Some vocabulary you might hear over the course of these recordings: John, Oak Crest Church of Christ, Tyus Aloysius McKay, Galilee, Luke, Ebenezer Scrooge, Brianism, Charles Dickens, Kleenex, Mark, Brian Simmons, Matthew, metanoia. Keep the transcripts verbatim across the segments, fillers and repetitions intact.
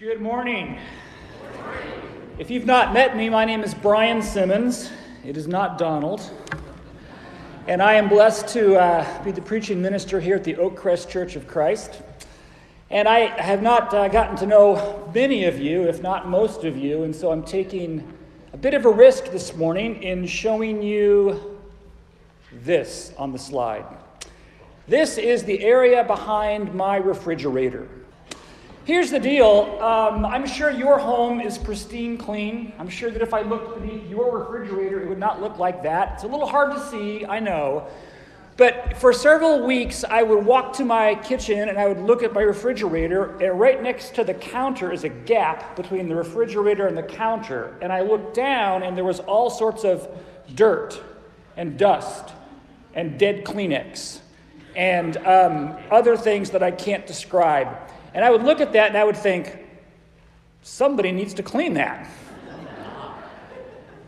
Good morning. Good morning. If you've not met me, my name is Brian Simmons. It is not Donald. And I am blessed to uh, be the preaching minister here at the Oak Crest Church of Christ. And I have not uh, gotten to know many of you, if not most of you, and so I'm taking a bit of a risk this morning in showing you this on the slide. This is the area behind my refrigerator. Here's the deal. Um, I'm sure your home is pristine clean. I'm sure that if I looked beneath your refrigerator, it would not look like that. It's a little hard to see, I know. But for several weeks, I would walk to my kitchen and I would look at my refrigerator, and right next to the counter is a gap between the refrigerator and the counter. And I looked down and there was all sorts of dirt and dust and dead Kleenex and um, other things that I can't describe. And I would look at that and I would think, somebody needs to clean that.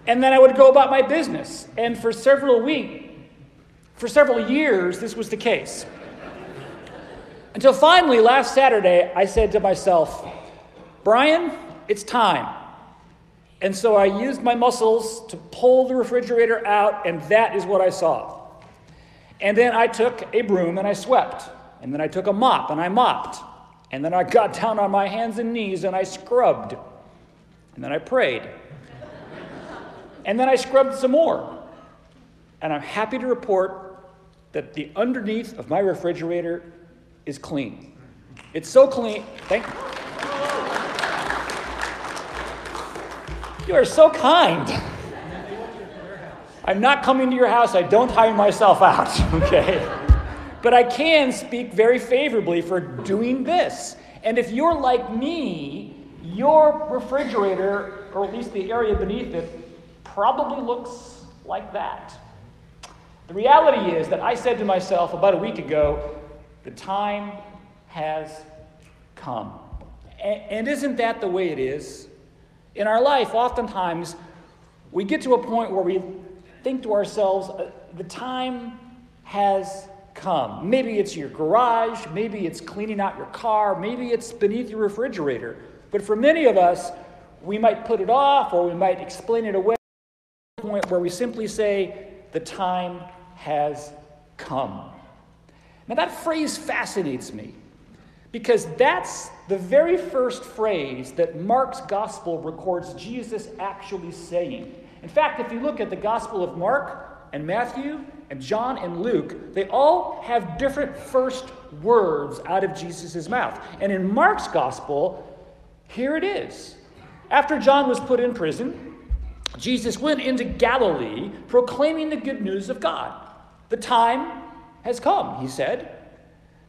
And then I would go about my business. And for several weeks, for several years, this was the case. Until finally, last Saturday, I said to myself, Brian, it's time. And so I used my muscles to pull the refrigerator out, and that is what I saw. And then I took a broom and I swept. And then I took a mop and I mopped. And then I got down on my hands and knees and I scrubbed. And then I prayed. And then I scrubbed some more. And I'm happy to report that the underneath of my refrigerator is clean. It's so clean. Thank you. You are so kind. I'm not coming to your house. I don't hire myself out, okay? But I can speak very favorably for doing this. And if you're like me, your refrigerator, or at least the area beneath it, probably looks like that. The reality is that I said to myself about a week ago, the time has come. And isn't that the way it is? In our life, oftentimes, we get to a point where we think to ourselves, the time has come. Maybe it's your garage, maybe it's cleaning out your car, maybe it's beneath your refrigerator. But for many of us, we might put it off or we might explain it away to the point where we simply say, the time has come. Now that phrase fascinates me because that's the very first phrase that Mark's gospel records Jesus actually saying. In fact, if you look at the gospel of Mark, and Matthew, and John, and Luke, they all have different first words out of Jesus' mouth. And in Mark's gospel, here it is. After John was put in prison, Jesus went into Galilee proclaiming the good news of God. The time has come, he said.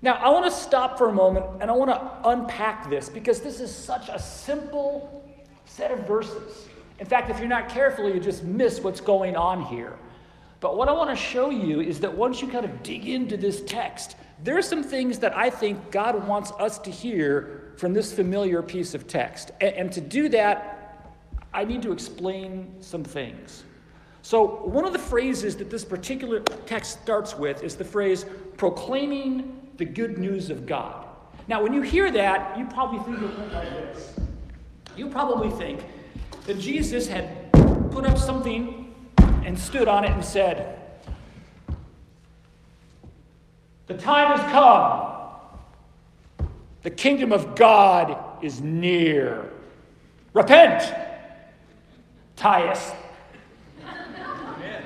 Now, I want to stop for a moment, and I want to unpack this, because this is such a simple set of verses. In fact, if you're not careful, you just miss what's going on here. But what I want to show you is that once you kind of dig into this text, there are some things that I think God wants us to hear from this familiar piece of text. And, and to do that, I need to explain some things. So one of the phrases that this particular text starts with is the phrase, proclaiming the good news of God. Now, when you hear that, you probably think of it like this. You probably think that Jesus had put up something and stood on it and said, the time has come. The kingdom of God is near. Repent, Tyus. Amen.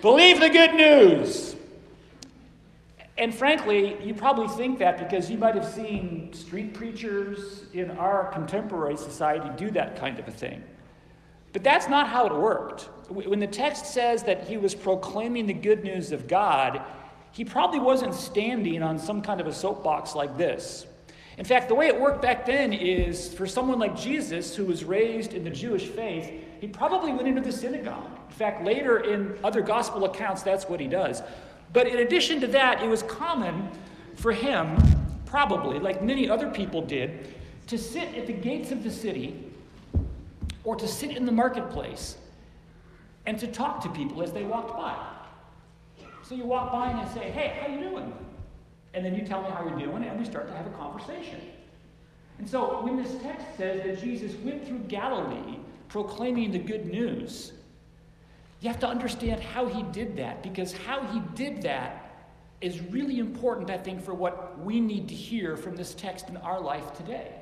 Believe the good news. And frankly, you probably think that because you might have seen street preachers in our contemporary society do that kind of a thing. But that's not how it worked. When the text says that he was proclaiming the good news of God, he probably wasn't standing on some kind of a soapbox like this. In fact, the way it worked back then is for someone like Jesus, who was raised in the Jewish faith, he probably went into the synagogue. In fact, later in other gospel accounts, that's what he does. But in addition to that, it was common for him, probably, like many other people did, to sit at the gates of the city or to sit in the marketplace and to talk to people as they walked by. So you walk by and I say, hey, how you doing? and then you tell me how you're doing, and we start to have a conversation. And so when this text says that Jesus went through Galilee proclaiming the good news, you have to understand how he did that, because how he did that is really important, I think, for what we need to hear from this text in our life today.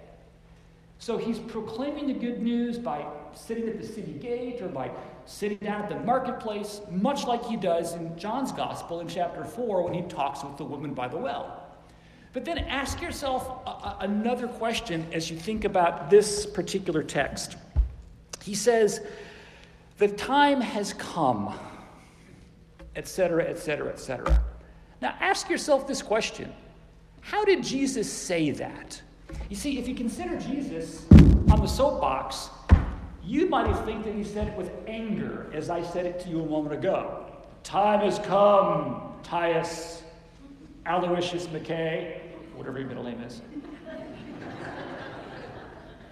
So he's proclaiming the good news by sitting at the city gate or by sitting down at the marketplace, much like he does in John's Gospel in chapter four when he talks with the woman by the well. But then ask yourself a- a- another question as you think about this particular text. He says, the time has come, et cetera, et cetera, et cetera. Now ask yourself this question. How did Jesus say that? You see, if you consider Jesus on the soapbox, you might think that he said it with anger, as I said it to you a moment ago. Time has come, Tyus Aloysius McKay, whatever your middle name is.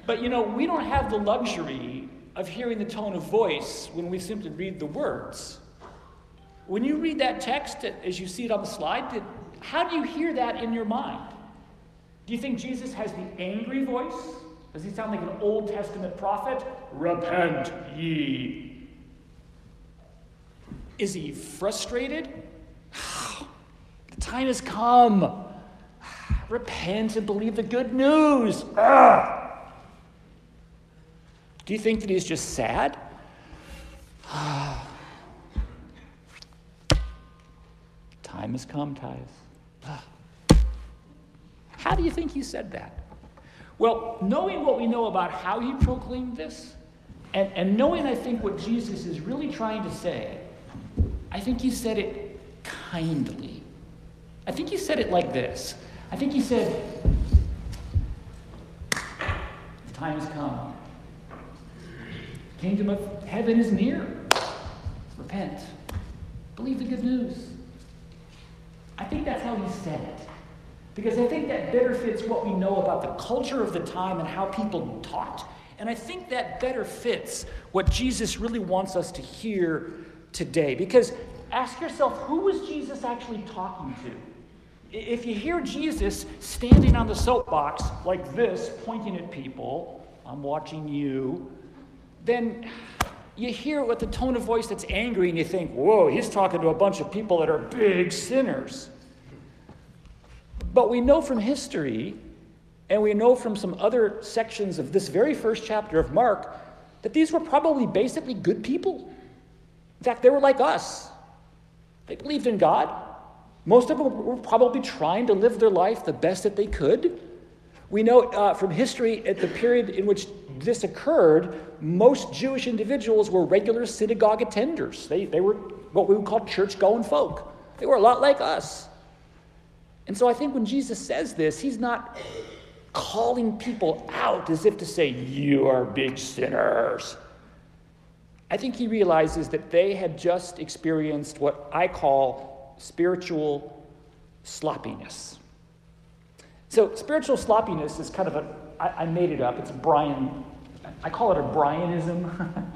But you know, we don't have the luxury of hearing the tone of voice when we simply read the words. When you read that text, as you see it on the slide, how do you hear that in your mind? Do you think Jesus has the angry voice? Does he sound like an Old Testament prophet? Repent ye. Is he frustrated? The time has come. Repent and believe the good news. Ugh. Do you think that he's just sad? Time has come, Tyus. How do you think he said that? Well, knowing what we know about how he proclaimed this, and, and knowing, I think, what Jesus is really trying to say, I think he said it kindly. I think he said it like this. I think he said, the time has come. The kingdom of heaven is near. Repent. Believe the good news. I think that's how he said it. Because I think that better fits what we know about the culture of the time and how people taught. And I think that better fits what Jesus really wants us to hear today. Because ask yourself, who was Jesus actually talking to? If you hear Jesus standing on the soapbox like this, pointing at people, I'm watching you, then you hear it with a tone of voice that's angry and you think, whoa, he's talking to a bunch of people that are big sinners. But we know from history, and we know from some other sections of this very first chapter of Mark, that these were probably basically good people. In fact, they were like us. They believed in God. Most of them were probably trying to live their life the best that they could. We know uh, from history at the period in which this occurred, most Jewish individuals were regular synagogue attenders. They, they were what we would call church-going folk. They were a lot like us. And so I think when Jesus says this, he's not calling people out as if to say, you are big sinners. I think he realizes that they had just experienced what I call spiritual sloppiness. So spiritual sloppiness is kind of a, I, I made it up. It's Brian, I call it a Brianism.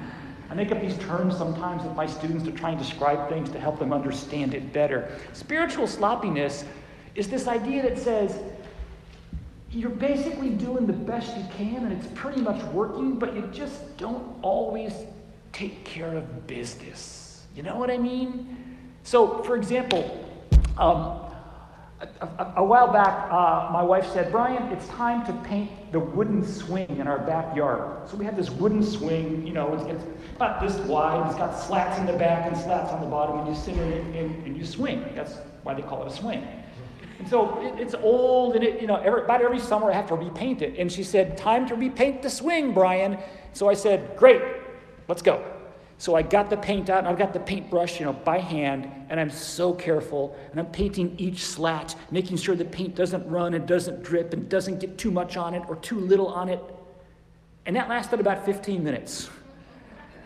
I make up these terms sometimes with my students to try and describe things to help them understand it better. Spiritual sloppiness is this idea that says, you're basically doing the best you can and it's pretty much working, but you just don't always take care of business. You know what I mean? So, for example, um, a, a, a while back, uh, my wife said, Brian, it's time to paint the wooden swing in our backyard. So we have this wooden swing, you know, it's, it's about this wide, it's got slats in the back and slats on the bottom, and you sit in it and, and you swing. That's why they call it a swing. And so it, it's old, and it, you know, every, about every summer I have to repaint it. And she said, time to repaint the swing, Brian. So I said, great, let's go. So I got the paint out, and I've got the paintbrush, you know, by hand, and I'm so careful. And I'm painting each slat, making sure the paint doesn't run and doesn't drip and doesn't get too much on it or too little on it. And that lasted about fifteen minutes.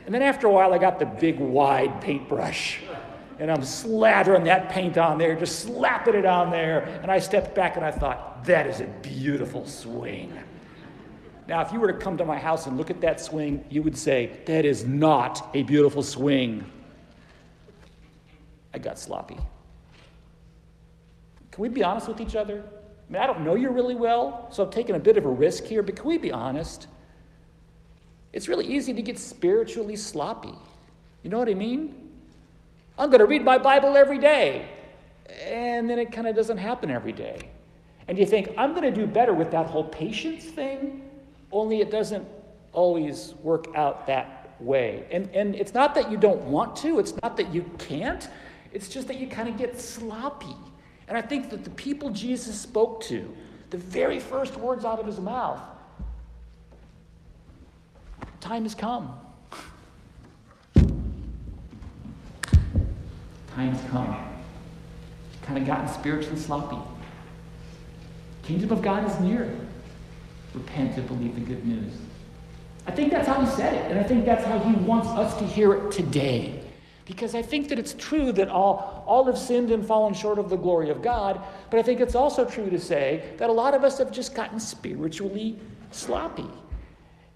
And then after a while, I got the big, wide paintbrush. And I'm slathering that paint on there, just slapping it on there. And I stepped back and I thought, that is a beautiful swing. Now, if you were to come to my house and look at that swing, you would say, that is not a beautiful swing. I got sloppy. Can we be honest with each other? I mean, I don't know you really well, so I'm taking a bit of a risk here, but can we be honest? It's really easy to get spiritually sloppy. You know what I mean? I'm going to read my Bible every day. And then it kind of doesn't happen every day. And you think, I'm going to do better with that whole patience thing, only it doesn't always work out that way. And, and it's not that you don't want to. It's not that you can't. It's just that you kind of get sloppy. And I think that the people Jesus spoke to, the very first words out of his mouth, time has come. Time's come. Kind of gotten spiritually sloppy. Kingdom of God is near. Repent and believe the good news. I think that's how he said it, and I think that's how he wants us to hear it today. Because I think that it's true that all, all have sinned and fallen short of the glory of God, but I think it's also true to say that a lot of us have just gotten spiritually sloppy.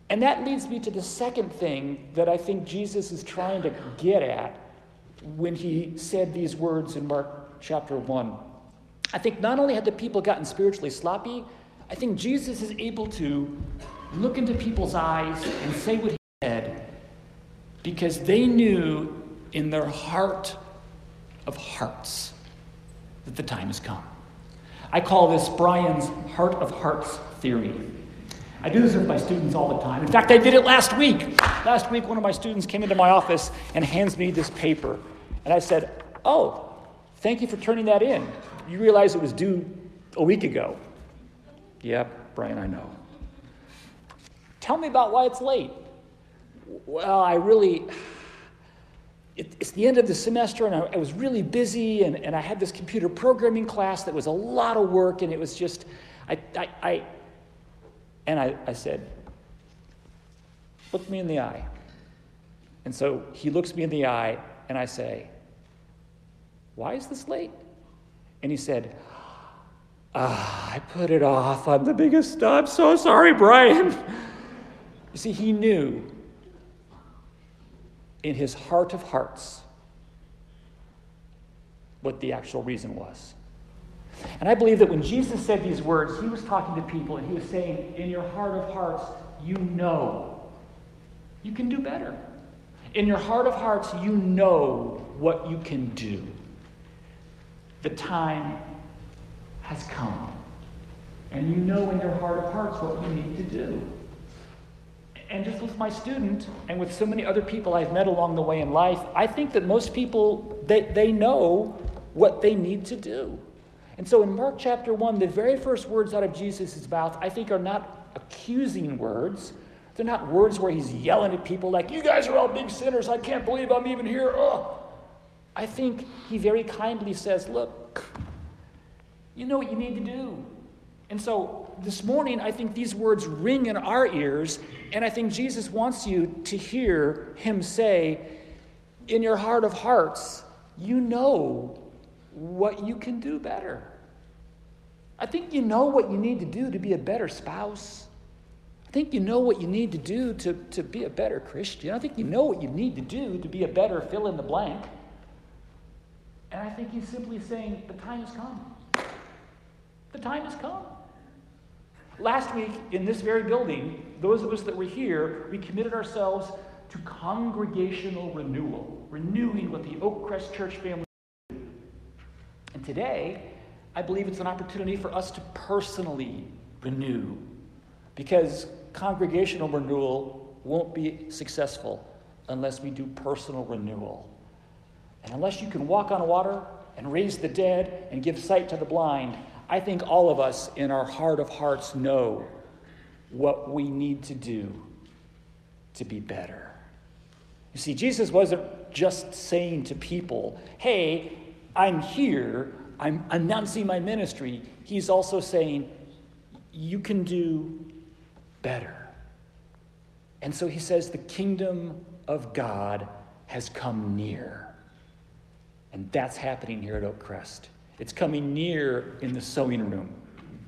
And that leads me to the second thing that I think Jesus is trying to get at when he said these words in Mark chapter one. I think not only had the people gotten spiritually sloppy, I think Jesus is able to look into people's eyes and say what he said because they knew in their heart of hearts that the time has come. I call this Brian's heart of hearts theory. I do this with my students all the time. In fact, I did it last week. Last week, one of my students came into my office and hands me this paper. And I said, oh, thank you for turning that in. You realize it was due a week ago. Yep, Brian, I know. Tell me about why it's late. Well, I really... It's the end of the semester, and I was really busy, and, and I had this computer programming class that was a lot of work, and it was just, I, I, I and I, I said, look me in the eye. And so he looks me in the eye, and I say, why is this late? And he said, ah, I put it off. I'm the biggest snob. I'm so sorry, Brian. You see, he knew in his heart of hearts what the actual reason was. And I believe that when Jesus said these words, he was talking to people and he was saying, in your heart of hearts, you know you can do better. In your heart of hearts, you know what you can do. The time has come. And you know in your heart of hearts what you need to do. And just with my student and with so many other people I've met along the way in life, I think that most people, they, they know what they need to do. And so in Mark chapter one, the very first words out of Jesus' mouth, I think are not accusing words. They're not words where he's yelling at people like, you guys are all big sinners. I can't believe I'm even here. Oh. I think he very kindly says, look, you know what you need to do. And so this morning, I think these words ring in our ears, and I think Jesus wants you to hear him say, in your heart of hearts, you know what you can do better. I think you know what you need to do to be a better spouse. I think you know what you need to do to, to be a better Christian. I think you know what you need to do to be a better fill in the blank. And I think he's simply saying, the time has come. The time has come. Last week, in this very building, those of us that were here, we committed ourselves to congregational renewal, renewing what the Oak Crest Church family did. And today, I believe it's an opportunity for us to personally renew, because congregational renewal won't be successful unless we do personal renewal. And unless you can walk on water and raise the dead and give sight to the blind, I think all of us in our heart of hearts know what we need to do to be better. You see, Jesus wasn't just saying to people, hey, I'm here, I'm announcing my ministry. He's also saying, you can do better. And so he says, the kingdom of God has come near. And that's happening here at Oak Crest. It's coming near in the sewing room.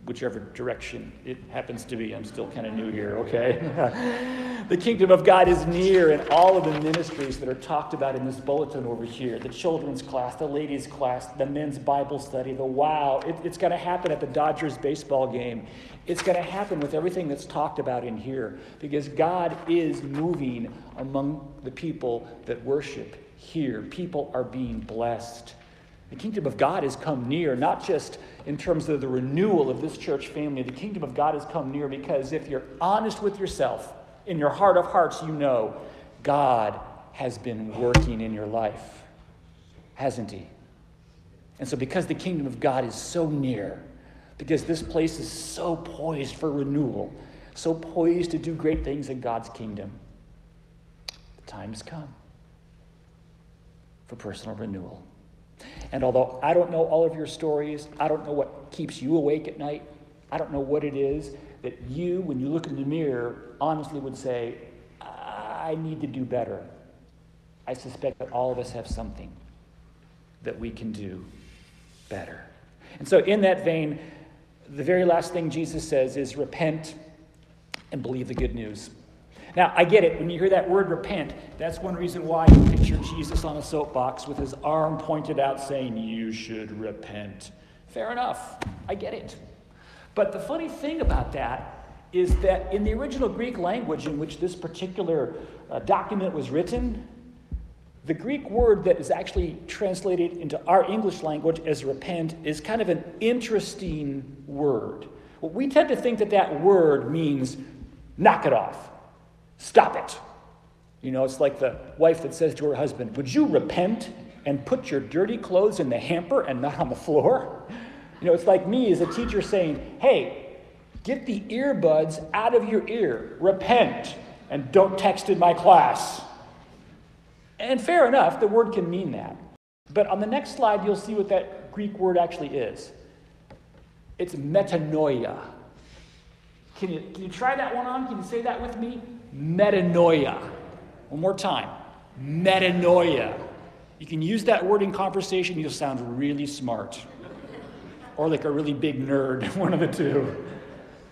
whichever direction it happens to be. I'm still kind of new here, okay? The kingdom of God is near, and all of the ministries that are talked about in this bulletin over here, the children's class, the ladies' class, the men's Bible study, the wow. It, it's going to happen at the Dodgers baseball game. It's going to happen with everything that's talked about in here, because God is moving among the people that worship here. People are being blessed. The kingdom of God has come near, not just in terms of the renewal of this church family. The kingdom of God has come near because if you're honest with yourself, in your heart of hearts, you know God has been working in your life, hasn't he? And so because the kingdom of God is so near, because this place is so poised for renewal, so poised to do great things in God's kingdom, the time has come for personal renewal. And although I don't know all of your stories, I don't know what keeps you awake at night, I don't know what it is that you, when you look in the mirror, honestly would say, I need to do better. I suspect that all of us have something that we can do better. And so in that vein, the very last thing Jesus says is repent and believe the good news. Now, I get it. When you hear that word repent, that's one reason why you picture Jesus on a soapbox with his arm pointed out saying, you should repent. Fair enough. I get it. But the funny thing about that is that in the original Greek language in which this particular uh, document was written, the Greek word that is actually translated into our English language as repent is kind of an interesting word. Well, we tend to think that that word means knock it off. Stop it. You know, it's like the wife that says to her husband, would you repent and put your dirty clothes in the hamper and not on the floor? You know, it's like me as a teacher saying, hey, get the earbuds out of your ear. Repent and don't text in my class. And fair enough, the word can mean that. But on the next slide, you'll see what that Greek word actually is. It's metanoia. Can you, can you try that one on? Can you say that with me? Metanoia. One more time. Metanoia. You can use that word in conversation, you'll sound really smart. Or like a really big nerd, one of the two.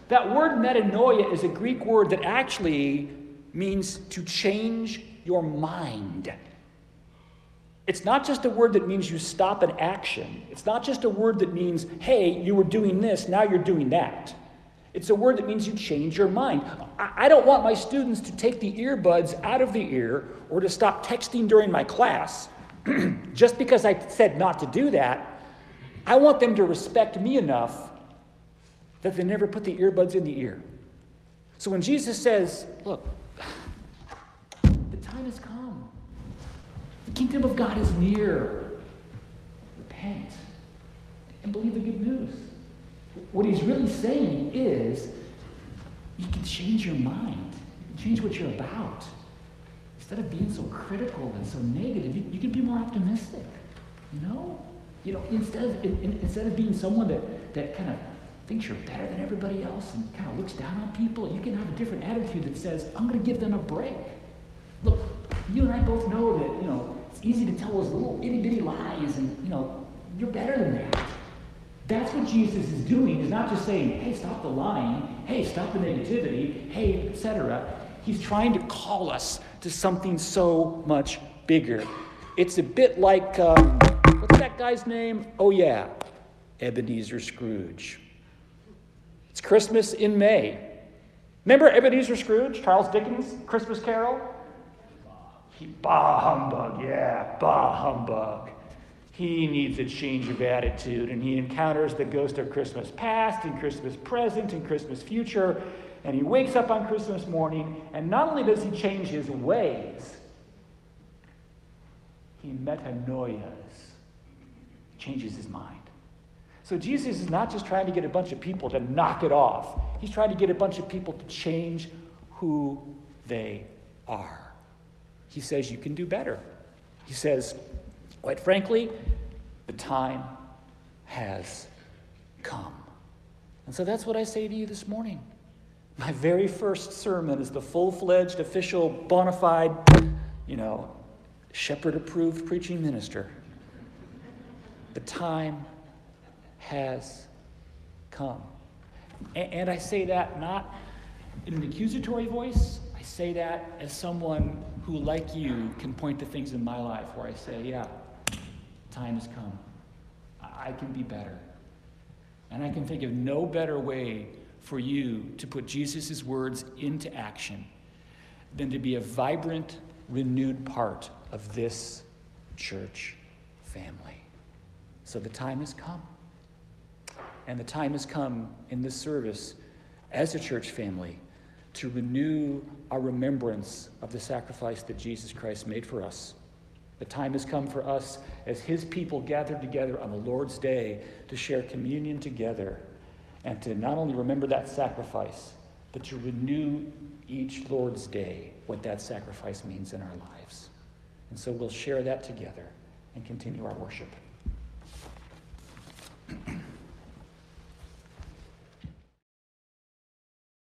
That word metanoia is a Greek word that actually means to change your mind. It's not just a word that means you stop an action. It's not just a word that means, hey, you were doing this, now you're doing that. It's a word that means you change your mind. I don't want my students to take the earbuds out of the ear or to stop texting during my class. Just because I said not to do that, I want them to respect me enough that they never put the earbuds in the ear. So when Jesus says, look, the time has come. The kingdom of God is near. Repent and believe the good news. What he's really saying is you can change your mind. You can change what you're about. Instead of being so critical and so negative, you, you can be more optimistic, you know? You know, instead of, in, in, instead of being someone that, that kind of thinks you're better than everybody else and kind of looks down on people, you can have a different attitude that says, I'm going to give them a break. Look, you and I both know that, you know, it's easy to tell those little itty-bitty lies and, you know, you're better than that. That's what Jesus is doing, is not just saying, hey, stop the lying, hey, stop the negativity, hey, et cetera. He's trying to call us to something so much bigger. It's a bit like, um, what's that guy's name? Oh, yeah, Ebenezer Scrooge. It's Christmas in May. Remember Ebenezer Scrooge, Charles Dickens, Christmas Carol? Bah humbug, yeah, bah humbug. He needs a change of attitude, and he encounters the ghost of Christmas past and Christmas present and Christmas future, and he wakes up on Christmas morning, and not only does he change his ways, he metanoias, changes his mind. So Jesus is not just trying to get a bunch of people to knock it off. He's trying to get a bunch of people to change who they are. He says you can do better. He says, quite frankly, the time has come. And so that's what I say to you this morning. My very first sermon is the full-fledged, official, bona fide, you know, shepherd-approved preaching minister. The time has come. And I say that not in an accusatory voice. I say that as someone who, like you, can point to things in my life where I say, yeah, time has come. I can be better. And I can think of no better way for you to put Jesus' words into action than to be a vibrant, renewed part of this church family. So the time has come. And the time has come in this service as a church family to renew our remembrance of the sacrifice that Jesus Christ made for us. The time has come for us as his people gathered together on the Lord's Day to share communion together and to not only remember that sacrifice, but to renew each Lord's Day what that sacrifice means in our lives. And so we'll share that together and continue our worship.